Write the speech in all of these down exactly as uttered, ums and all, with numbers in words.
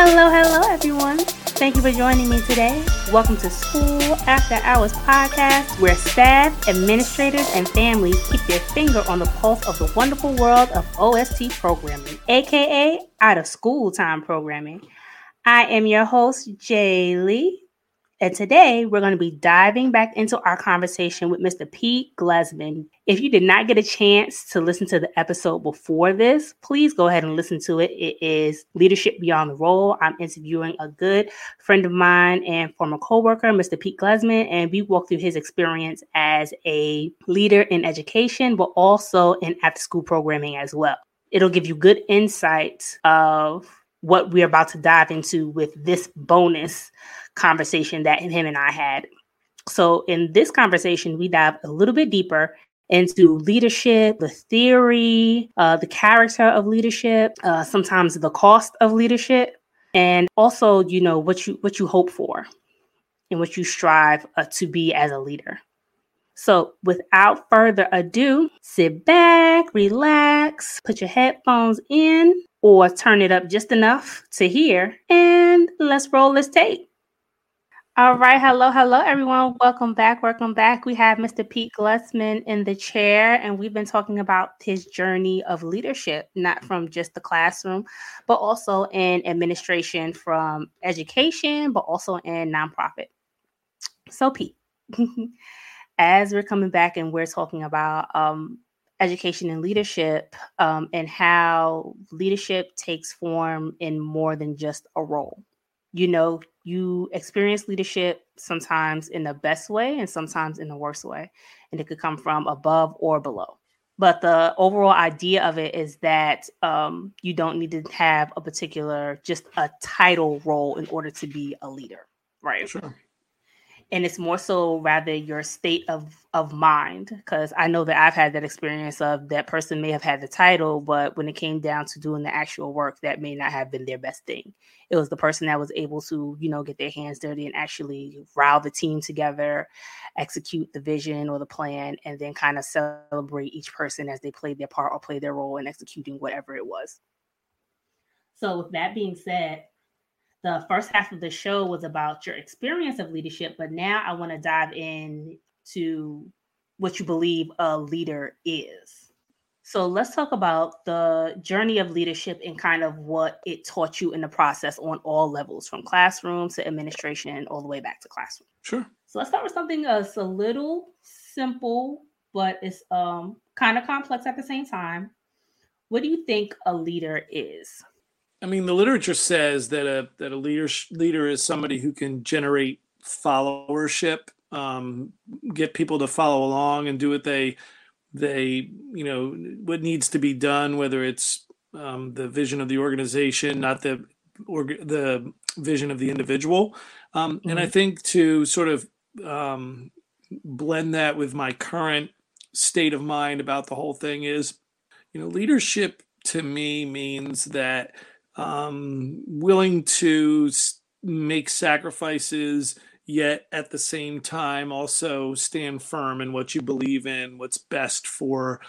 Hello, hello, everyone. Thank you for joining me today. Welcome to School After Hours Podcast, where staff, administrators, and families keep their finger on the pulse of the wonderful world of O S T programming, aka out of school time programming. I am your host, Jaylee, and today we're going to be diving back into our conversation with Mister Pete Glesman. If you did not get a chance to listen to the episode before this, please go ahead and listen to it. It is Leadership Beyond the Role. I'm interviewing a good friend of mine and former coworker, Mister Pete Glesman, and we walk through his experience as a leader in education, but also in after-school programming as well. It'll give you good insights of what we're about to dive into with this bonus conversation that him and I had. So in this conversation, we dive a little bit deeper into leadership, the theory, uh, the character of leadership, uh, sometimes the cost of leadership, and also, you know, what you what you hope for and what you strive uh, to be as a leader. So without further ado, sit back, relax, put your headphones in, or turn it up just enough to hear, and let's roll this tape. All right. Hello, hello, everyone. Welcome back. Welcome back. We have Mister Pete Glesman in the chair, and we've been talking about his journey of leadership, not from just the classroom, but also in administration, from education, but also in nonprofit. So, Pete, as we're coming back and we're talking about um, education and leadership, um, and how leadership takes form in more than just a role. You know, you experience leadership sometimes in the best way and sometimes in the worst way, and it could come from above or below. But the overall idea of it is that um, you don't need to have a particular, just a title role in order to be a leader, right? Sure. And it's more so rather your state of, of mind, because I know that I've had that experience of that person may have had the title, but when it came down to doing the actual work, that may not have been their best thing. It was the person that was able to, you know, get their hands dirty and actually rile the team together, execute the vision or the plan, and then kind of celebrate each person as they played their part or played their role in executing whatever it was. So with that being said, the first half of the show was about your experience of leadership, but now I want to dive in to what you believe a leader is. So let's talk about the journey of leadership and kind of what it taught you in the process on all levels, from classroom to administration, all the way back to classroom. Sure. So let's start with something that's a little simple, but it's um, kind of complex at the same time. What do you think a leader is? I mean, the literature says that a that a leader leader is somebody who can generate followership, um, get people to follow along and do what they they you know what needs to be done, whether it's um, the vision of the organization, not the or the vision of the individual. Um, mm-hmm. And I think to sort of um, blend that with my current state of mind about the whole thing is, you know, leadership to me means that. Um, willing to make sacrifices, yet at the same time also stand firm in what you believe in, what's best for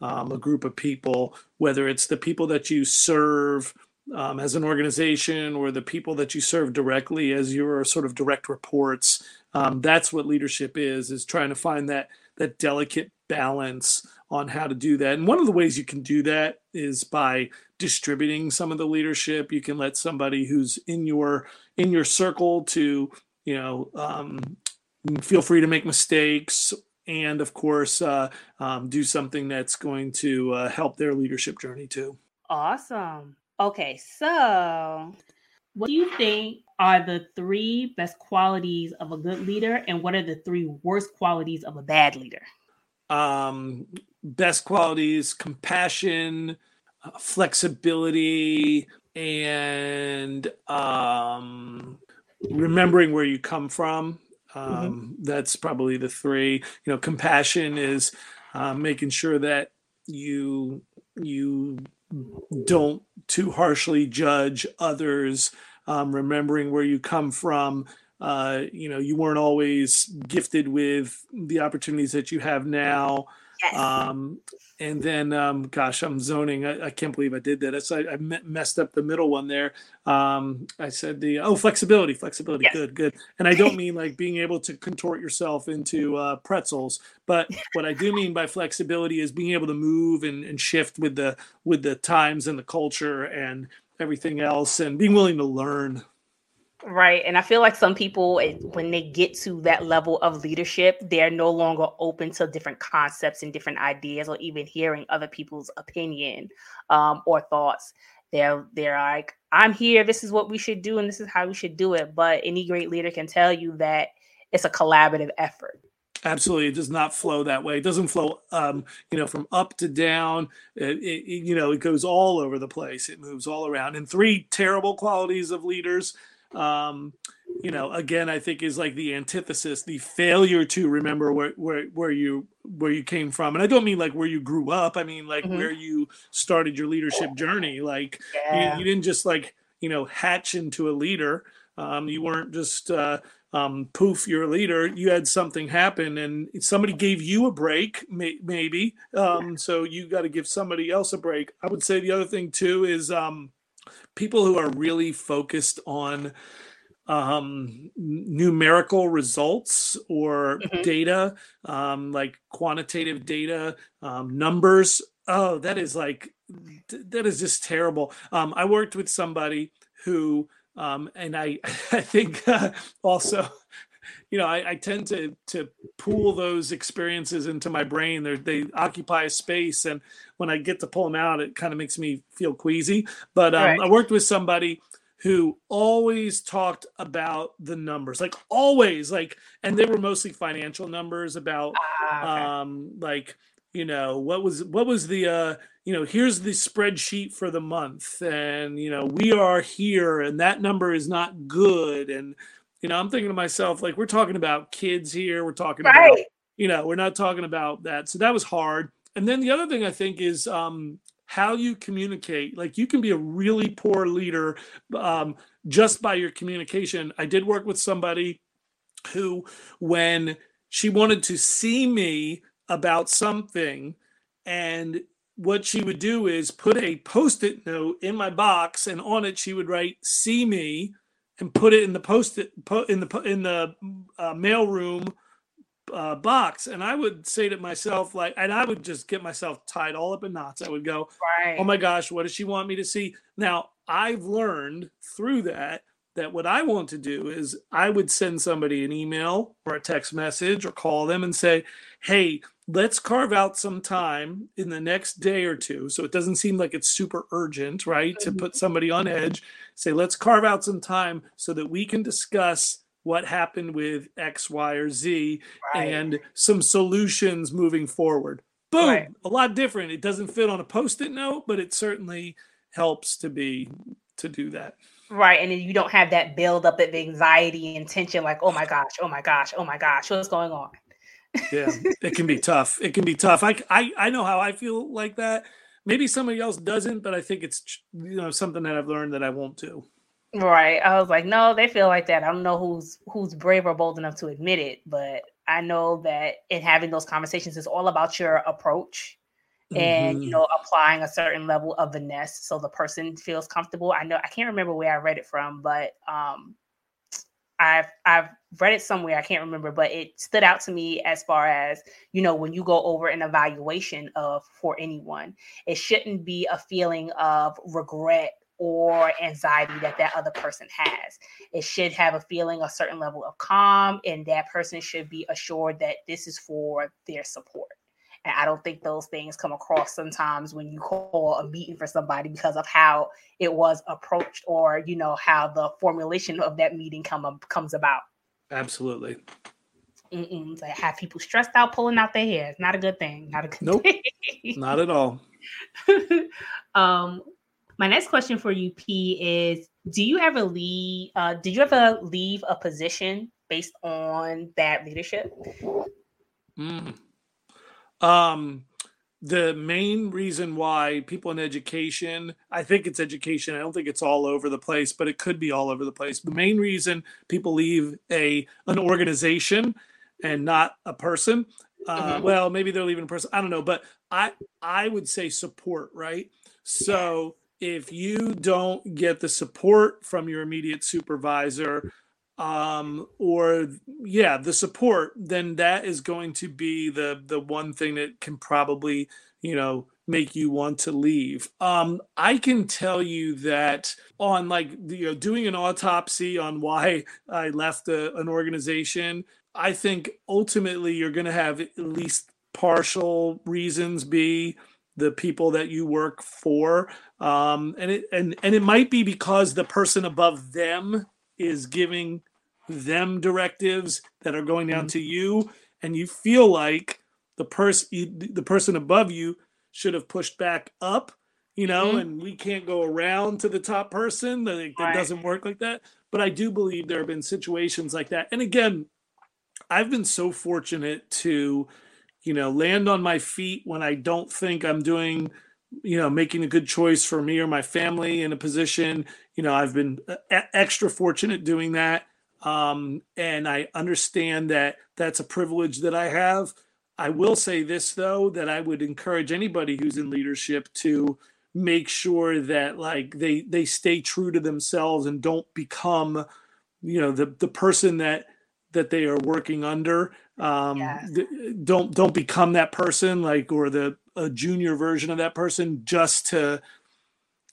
um, a group of people, whether it's the people that you serve um, as an organization or the people that you serve directly as your sort of direct reports. Um, that's what leadership is, is trying to find that that delicate balance on how to do that. And one of the ways you can do that is by distributing some of the leadership. You can let somebody who's in your in your circle to, you know, um, feel free to make mistakes and, of course, uh, um, do something that's going to uh, help their leadership journey too. Awesome. Okay, so what do you think are the three best qualities of a good leader, and what are the three worst qualities of a bad leader? Um, best qualities, compassion, uh, flexibility, and um, remembering where you come from. Um, mm-hmm. That's probably the three. You know, compassion is uh, making sure that you you don't too harshly judge others, um, remembering where you come from. Uh, you know, you weren't always gifted with the opportunities that you have now. Yes. Um, and then, um, gosh, I'm zoning. I, I can't believe I did that. So I, I messed up the middle one there. Um, I said the, oh, flexibility, flexibility. Yes. Good, good. And I don't mean like being able to contort yourself into uh, pretzels, but what I do mean by flexibility is being able to move and, and shift with the, with the times and the culture and everything else and being willing to learn. Right. And I feel like some people, when they get to that level of leadership, they're no longer open to different concepts and different ideas or even hearing other people's opinion um, or thoughts. They're, they're like, I'm here. This is what we should do. And this is how we should do it. But any great leader can tell you that it's a collaborative effort. Absolutely. It does not flow that way. It doesn't flow, um, you know, from up to down. It, it, you know, it goes all over the place. It moves all around. And three terrible qualities of leaders. Um, you know, again, I think is like the antithesis, the failure to remember where, where, where you, where you came from. And I don't mean like where you grew up. I mean, like mm-hmm. where you started your leadership journey. Like yeah. you, you didn't just like, you know, hatch into a leader. Um, you weren't just, uh, um, poof, you're a leader. You had something happen and somebody gave you a break, may, maybe. Um, so you got to give somebody else a break. I would say the other thing too is, um, people who are really focused on um, numerical results or mm-hmm. data, um, like quantitative data, um, numbers. Oh, that is like, that is just terrible. Um, I worked with somebody who, um, and I, I think uh, also, you know, I, I tend to to pool those experiences into my brain. They're, they occupy a space. And when I get to pull them out, it kind of makes me feel queasy. But um, right. I worked with somebody who always talked about the numbers, like always, like, and they were mostly financial numbers about ah, okay. um, like, you know, what was, what was the, uh, you know, here's the spreadsheet for the month and, you know, we are here and that number is not good. And, you know, I'm thinking to myself, like, we're talking about kids here. We're talking right. about, you know, we're not talking about that. So that was hard. And then the other thing I think is um, how you communicate. Like, you can be a really poor leader um, just by your communication. I did work with somebody who, when she wanted to see me about something, and what she would do is put a Post-it note in my box, and on it she would write, "See me," and put it in the post in the in the uh, mailroom uh, box, and I would say to myself, like, and I would just get myself tied all up in knots. I would go, right. "Oh my gosh, what does she want me to see?" Now I've learned through that that what I want to do is I would send somebody an email or a text message or call them and say, "Hey, let's carve out some time in the next day or two." So it doesn't seem like it's super urgent, right? Mm-hmm. To put somebody on edge, say, let's carve out some time so that we can discuss what happened with X, Y, or Z right. and some solutions moving forward. Boom, right. A lot different. It doesn't fit on a Post-it note, but it certainly helps to be, to do that. Right. And then you don't have that buildup of anxiety and tension, like, oh my gosh, oh my gosh, oh my gosh, what's going on? Yeah, it can be tough. It can be tough. I, I, I know how I feel like that. Maybe somebody else doesn't, but I think it's, you know, something that I've learned that I won't do. Right. I was like, no, they feel like that. I don't know who's who's brave or bold enough to admit it, but I know that in having those conversations is all about your approach and, mm-hmm. you know, applying a certain level of finesse so the person feels comfortable. I know I can't remember where I read it from, but um, I've I've read it somewhere. I can't remember, but it stood out to me as far as, you know, when you go over an evaluation of for anyone, it shouldn't be a feeling of regret or anxiety that that other person has. It should have a feeling, a certain level of calm, and that person should be assured that this is for their support. And I don't think those things come across sometimes when you call a meeting for somebody because of how it was approached or, you know, how the formulation of that meeting come up, comes about. Absolutely. Mm-mm. Like, have people stressed out pulling out their hair. It's not a good thing. Not a good nope. thing. Not at all. um, my next question for you, P, is: Do you ever leave? Uh, did you ever leave a position based on that leadership? Mm. Um, the main reason why people in education, I think it's education. I don't think it's all over the place, but it could be all over the place. The main reason people leave a, an organization and not a person Uh, mm-hmm. Well, maybe they're leaving in person. I don't know. But I I would say support, right? So yeah. If you don't get the support from your immediate supervisor um, or, yeah, the support, then that is going to be the the one thing that can probably, you know, make you want to leave. Um, I can tell you that on like, you know, doing an autopsy on why I left a, an organization, I think ultimately you're going to have at least partial reasons be the people that you work for. Um, and it, and, and it might be because the person above them is giving them directives that are going down mm-hmm. to you. And you feel like the person, the person above you should have pushed back up, you know, mm-hmm. and we can't go around to the top person. That, that right. doesn't work like that. But I do believe there have been situations like that. And again, I've been so fortunate to, you know, land on my feet when I don't think I'm doing, you know, making a good choice for me or my family in a position. You know, I've been extra fortunate doing that. Um, and I understand that that's a privilege that I have. I will say this, though, that I would encourage anybody who's in leadership to make sure that, like, they they stay true to themselves and don't become, you know, the, the person that that they are working under. Um, yes. th- don't don't become that person, like, or the a junior version of that person just to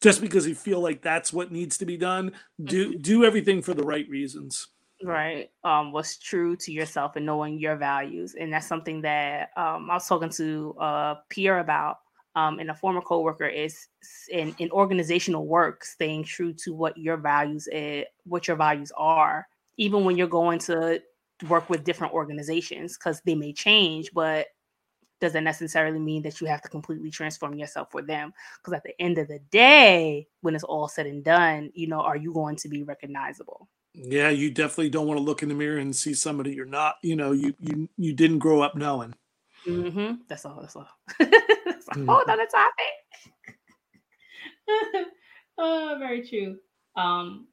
just because you feel like that's what needs to be done. Do do everything for the right reasons. Right. Um, what's true to yourself and knowing your values. And that's something that um, I was talking to a peer about um, and a former coworker is in, in organizational work, staying true to what your values is, what your values are, even when you're going to work with different organizations, because they may change, but doesn't necessarily mean that you have to completely transform yourself for them. Because at the end of the day, when it's all said and done, you know, are you going to be recognizable? Yeah, you definitely don't want to look in the mirror and see somebody you're not, you know, you you you didn't grow up knowing. Mm-hmm. That's all. That's all. That's all. Mm-hmm. Hold on, it's topic. Oh, very true. Um,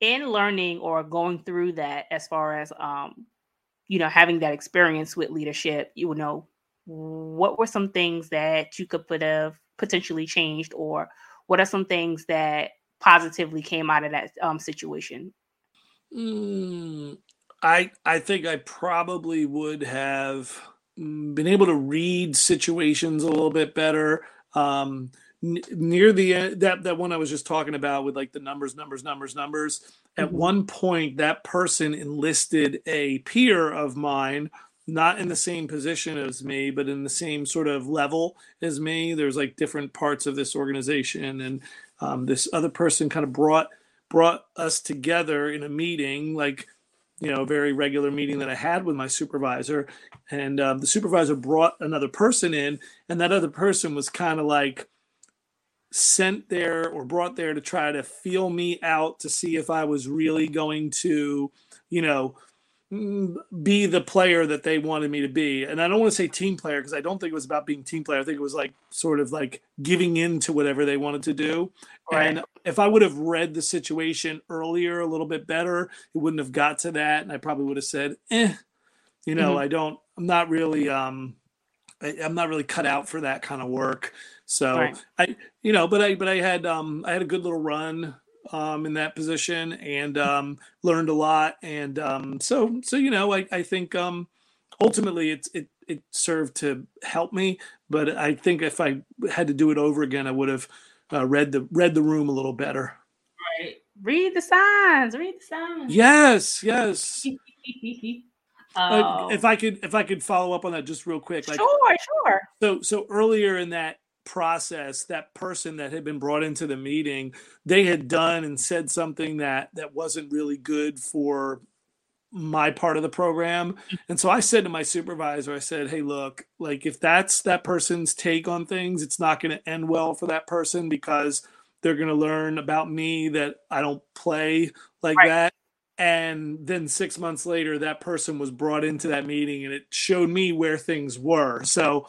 in learning or going through that, as far as um, you know, having that experience with leadership, you know, what were some things that you could put have potentially changed, or what are some things that positively came out of that um, situation? Mm, I I think I probably would have been able to read situations a little bit better. Um, n- near the end, that that one I was just talking about with like the numbers, numbers, numbers, numbers. Mm-hmm. At one point, that person enlisted a peer of mine, not in the same position as me, but in the same sort of level as me. There's like different parts of this organization, and um, this other person kind of brought. brought us together in a meeting, like, you know, a very regular meeting that I had with my supervisor. And um, the supervisor brought another person in, and that other person was kind of like sent there or brought there to try to feel me out to see if I was really going to, you know, be the player that they wanted me to be. And I don't want to say team player, because I don't think it was about being team player. I think it was like sort of like giving in to whatever they wanted to do. Right. And if I would have read the situation earlier a little bit better, it wouldn't have got to that. And I probably would have said, eh, you know, mm-hmm. I don't, I'm not really, um, I, I'm not really cut out for that kind of work. So right. I, you know, but I, but I had, um, I had a good little run Um, in that position and um, learned a lot. And um, so, so, you know, I, I think um, ultimately it's, it, it served to help me, but I think if I had to do it over again, I would have uh, read the, read the room a little better. Right. Read the signs, read the signs. Yes. Yes. oh. uh, if I could, if I could follow up on that just real quick. Like, sure, sure. So, so earlier in that process, that person that had been brought into the meeting, they had done and said something that that wasn't really good for my part of the program. And so I said to my supervisor, I said, hey, look, like if that's that person's take on things, it's not going to end well for that person, because they're going to learn about me that I don't play like right. that. And then six months later, that person was brought into that meeting and it showed me where things were. So,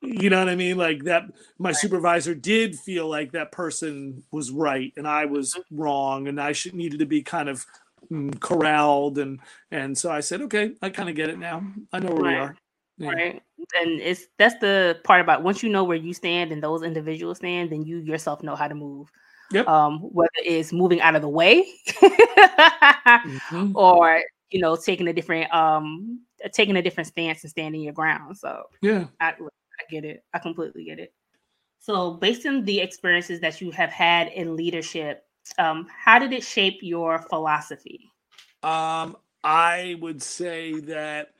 you know what I mean? Like that, my supervisor did feel like that person was right and I was wrong, and I should needed to be kind of corralled. And, and so I said, okay, I kind of get it now. I know where right. we are. Yeah. Right. And it's that's the part about once you know where you stand and those individuals stand, then you yourself know how to move. Yep. Um, whether it's moving out of the way mm-hmm. or, you know, taking a different um taking a different stance and standing your ground. So yeah, I, I get it. I completely get it. So based on the experiences that you have had in leadership, um, how did it shape your philosophy? Um, I would say that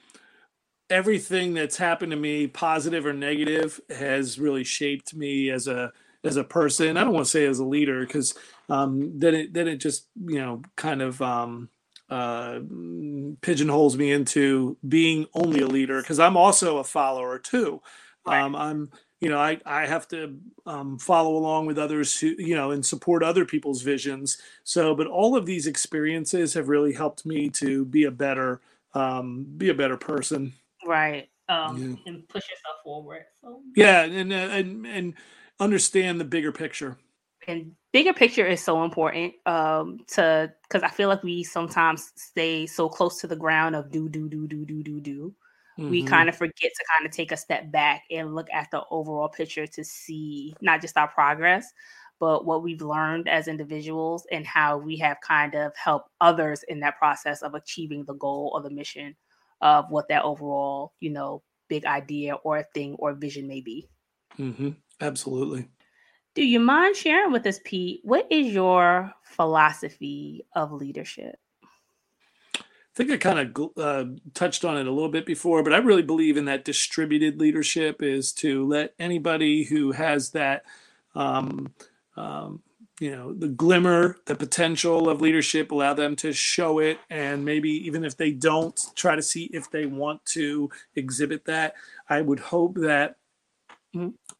everything that's happened to me, positive or negative, has really shaped me as a as a person. I don't want to say as a leader, because um, then it then it just, you know, kind of um, uh, pigeonholes me into being only a leader, because I'm also a follower too. Right. Um, I'm you know I I have to um, follow along with others who, you know, and support other people's visions. So, but all of these experiences have really helped me to be a better um, be a better person. Right. Um, yeah. And push yourself forward. So. Yeah, and and and. Understand the bigger picture. And bigger picture is so important um, to, because I feel like we sometimes stay so close to the ground of do, do, do, do, do, do, do. Mm-hmm. We kind of forget to kind of take a step back and look at the overall picture to see not just our progress, but what we've learned as individuals and how we have kind of helped others in that process of achieving the goal or the mission of what that overall, you know, big idea or thing or vision may be. Mm-hmm. Absolutely. Do you mind sharing with us, Pete, what is your philosophy of leadership? I think I kind of uh, touched on it a little bit before, but I really believe in that distributed leadership is to let anybody who has that, um, um, you know, the glimmer, the potential of leadership, allow them to show it. And maybe even if they don't, try to see if they want to exhibit that. I would hope that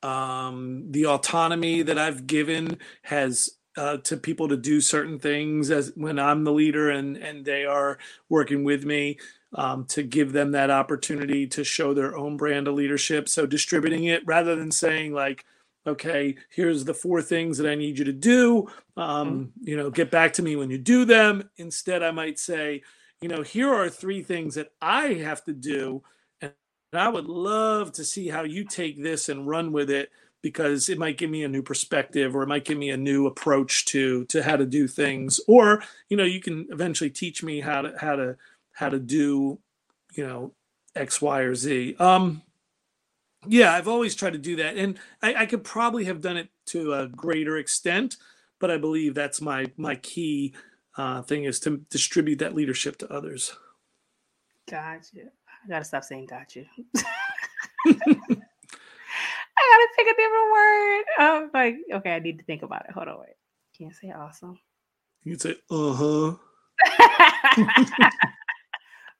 Um, the autonomy that I've given has uh, to people to do certain things as when I'm the leader and, and they are working with me, um, to give them that opportunity to show their own brand of leadership. So distributing it rather than saying like, okay, here's the four things that I need you to do. Um, you know, get back to me when you do them. Instead, I might say, you know, here are three things that I have to do. And I would love to see how you take this and run with it, because it might give me a new perspective, or it might give me a new approach to to how to do things. Or, you know, you can eventually teach me how to how to how to do, you know, X, Y, or Z. Um, yeah, I've always tried to do that. And I, I could probably have done it to a greater extent, but I believe that's my my key uh, thing is to distribute that leadership to others. Gotcha. I gotta stop saying gotcha. I gotta pick a different word. I'm like, okay, I need to think about it. Hold on, wait. Can't say awesome. You can say uh huh.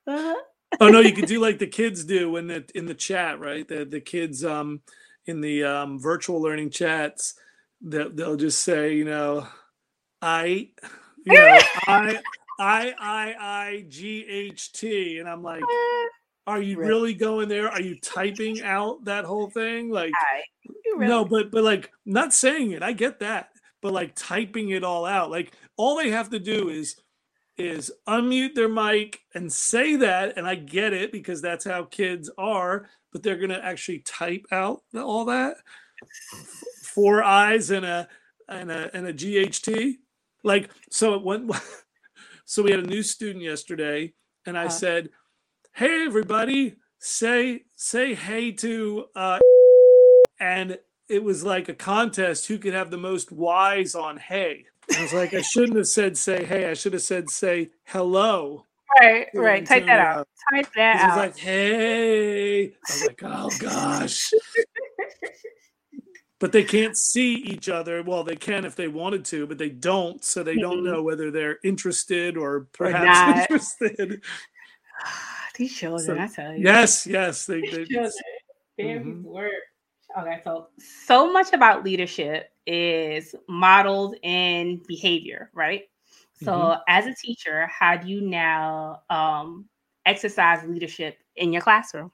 uh-huh. Oh no, you could do like the kids do when the in the chat, right? The the kids um in the um virtual learning chats, that they'll just say, you know, I, you know, I, I, I, I, G, H, T, and I'm like. Are you really? really going there? Are you typing out that whole thing? Like, really? no, but, but like not saying it, I get that, but like typing it all out. Like all they have to do is, is unmute their mic and say that. And I get it, because that's how kids are, but they're going to actually type out all that four eyes and a, and a, and a G H T. Like, so it went, so we had a new student yesterday and I uh-huh. said, hey everybody, say say hey to uh and it was like a contest who could have the most Y's on hey. I was like, I shouldn't have said say hey, I should have said say hello. Right, you know, right. Type that out. out. Type that out. It was like hey. I was like, oh gosh. But they can't see each other. Well, they can if they wanted to, but they don't, so they mm-hmm. don't know whether they're interested or perhaps interested. These children, so, I tell you. Yes, yes. They, they, children, damn mm-hmm. work. Okay, so so much about leadership is modeled in behavior, right? So mm-hmm. as a teacher, how do you now um, exercise leadership in your classroom?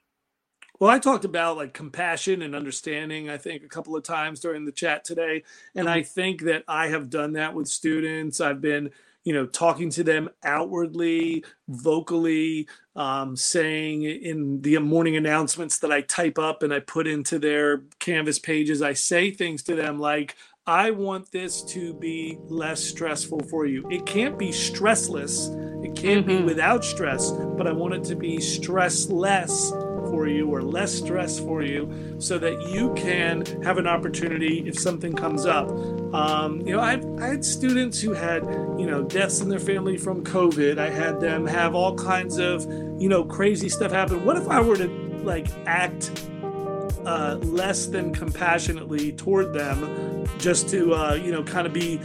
Well, I talked about like compassion and understanding, I think, a couple of times during the chat today. And mm-hmm. I think that I have done that with students. I've been you know, talking to them outwardly, vocally, um, saying in the morning announcements that I type up and I put into their Canvas pages, I say things to them like, I want this to be less stressful for you. It can't be stressless. It can't mm-hmm. be without stress, but I want it to be stressless for you, or less stress for you, so that you can have an opportunity if something comes up. Um, you know, I've, I had students who had, you know, deaths in their family from COVID. I had them have all kinds of, you know, crazy stuff happen. What if I were to like act Uh, less than compassionately toward them, just to uh, you know, kind of be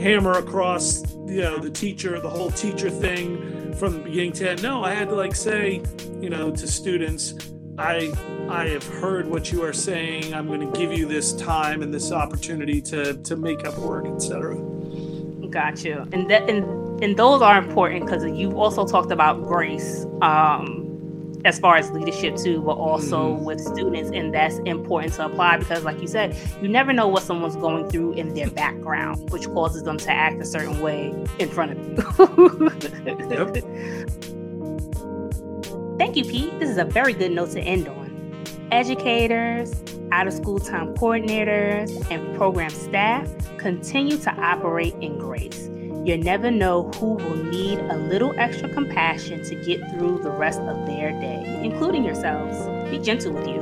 hammer across, you know, the teacher, the whole teacher thing from the beginning to end? No, I had to like say, you know, to students, I I have heard what you are saying. I'm going to give you this time and this opportunity to to make up work, et cetera. Got you, and that and and those are important, because you've also talked about grace. Um, as far as leadership too, but also mm-hmm. with students. And that's important to apply, because like you said, you never know what someone's going through in their background, which causes them to act a certain way in front of you. Yep. Thank you, Pete. This is a very good note to end on. Educators, out-of-school time coordinators, and program staff, continue to operate in grace. You never know who will need a little extra compassion to get through the rest of their day, including yourselves. Be gentle with you.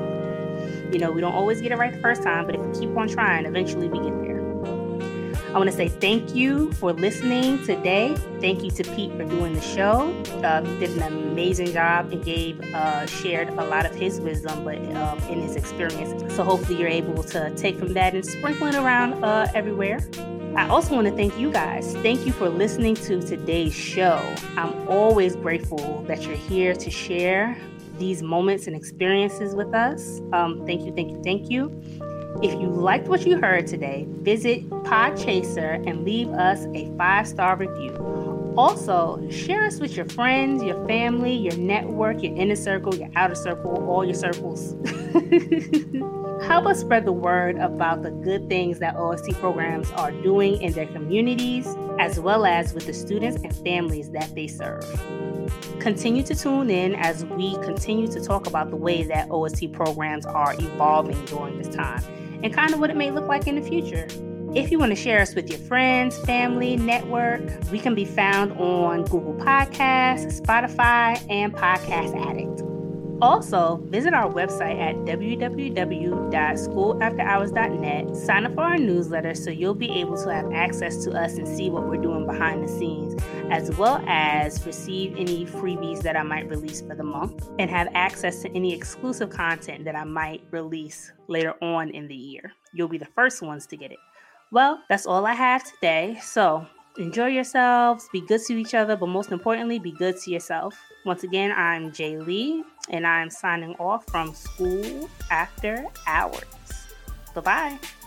You know, we don't always get it right the first time, but if we keep on trying, eventually we get there. I want to say thank you for listening today. Thank you to Pete for doing the show. Uh, he did an amazing job and gave, uh, shared a lot of his wisdom, but uh, in his experience. So hopefully you're able to take from that and sprinkle it around uh, everywhere. I also want to thank you guys. Thank you for listening to today's show. I'm always grateful that you're here to share these moments and experiences with us. Um, thank you, thank you, thank you. If you liked what you heard today, visit Podchaser and leave us a five-star review. Also, share us with your friends, your family, your network, your inner circle, your outer circle, all your circles. Help us spread the word about the good things that O S T programs are doing in their communities, as well as with the students and families that they serve. Continue to tune in as we continue to talk about the way that O S T programs are evolving during this time, and kind of what it may look like in the future. If you want to share us with your friends, family, network, we can be found on Google Podcasts, Spotify, and Podcast Addict. Also, visit our website at w w w dot school after hours dot net. Sign up for our newsletter so you'll be able to have access to us and see what we're doing behind the scenes, as well as receive any freebies that I might release for the month, and have access to any exclusive content that I might release later on in the year. You'll be the first ones to get it. Well, that's all I have today. So enjoy yourselves, be good to each other, but most importantly, be good to yourself. Once again, I'm Jaylee. And I'm signing off from School After Hours. Bye-bye.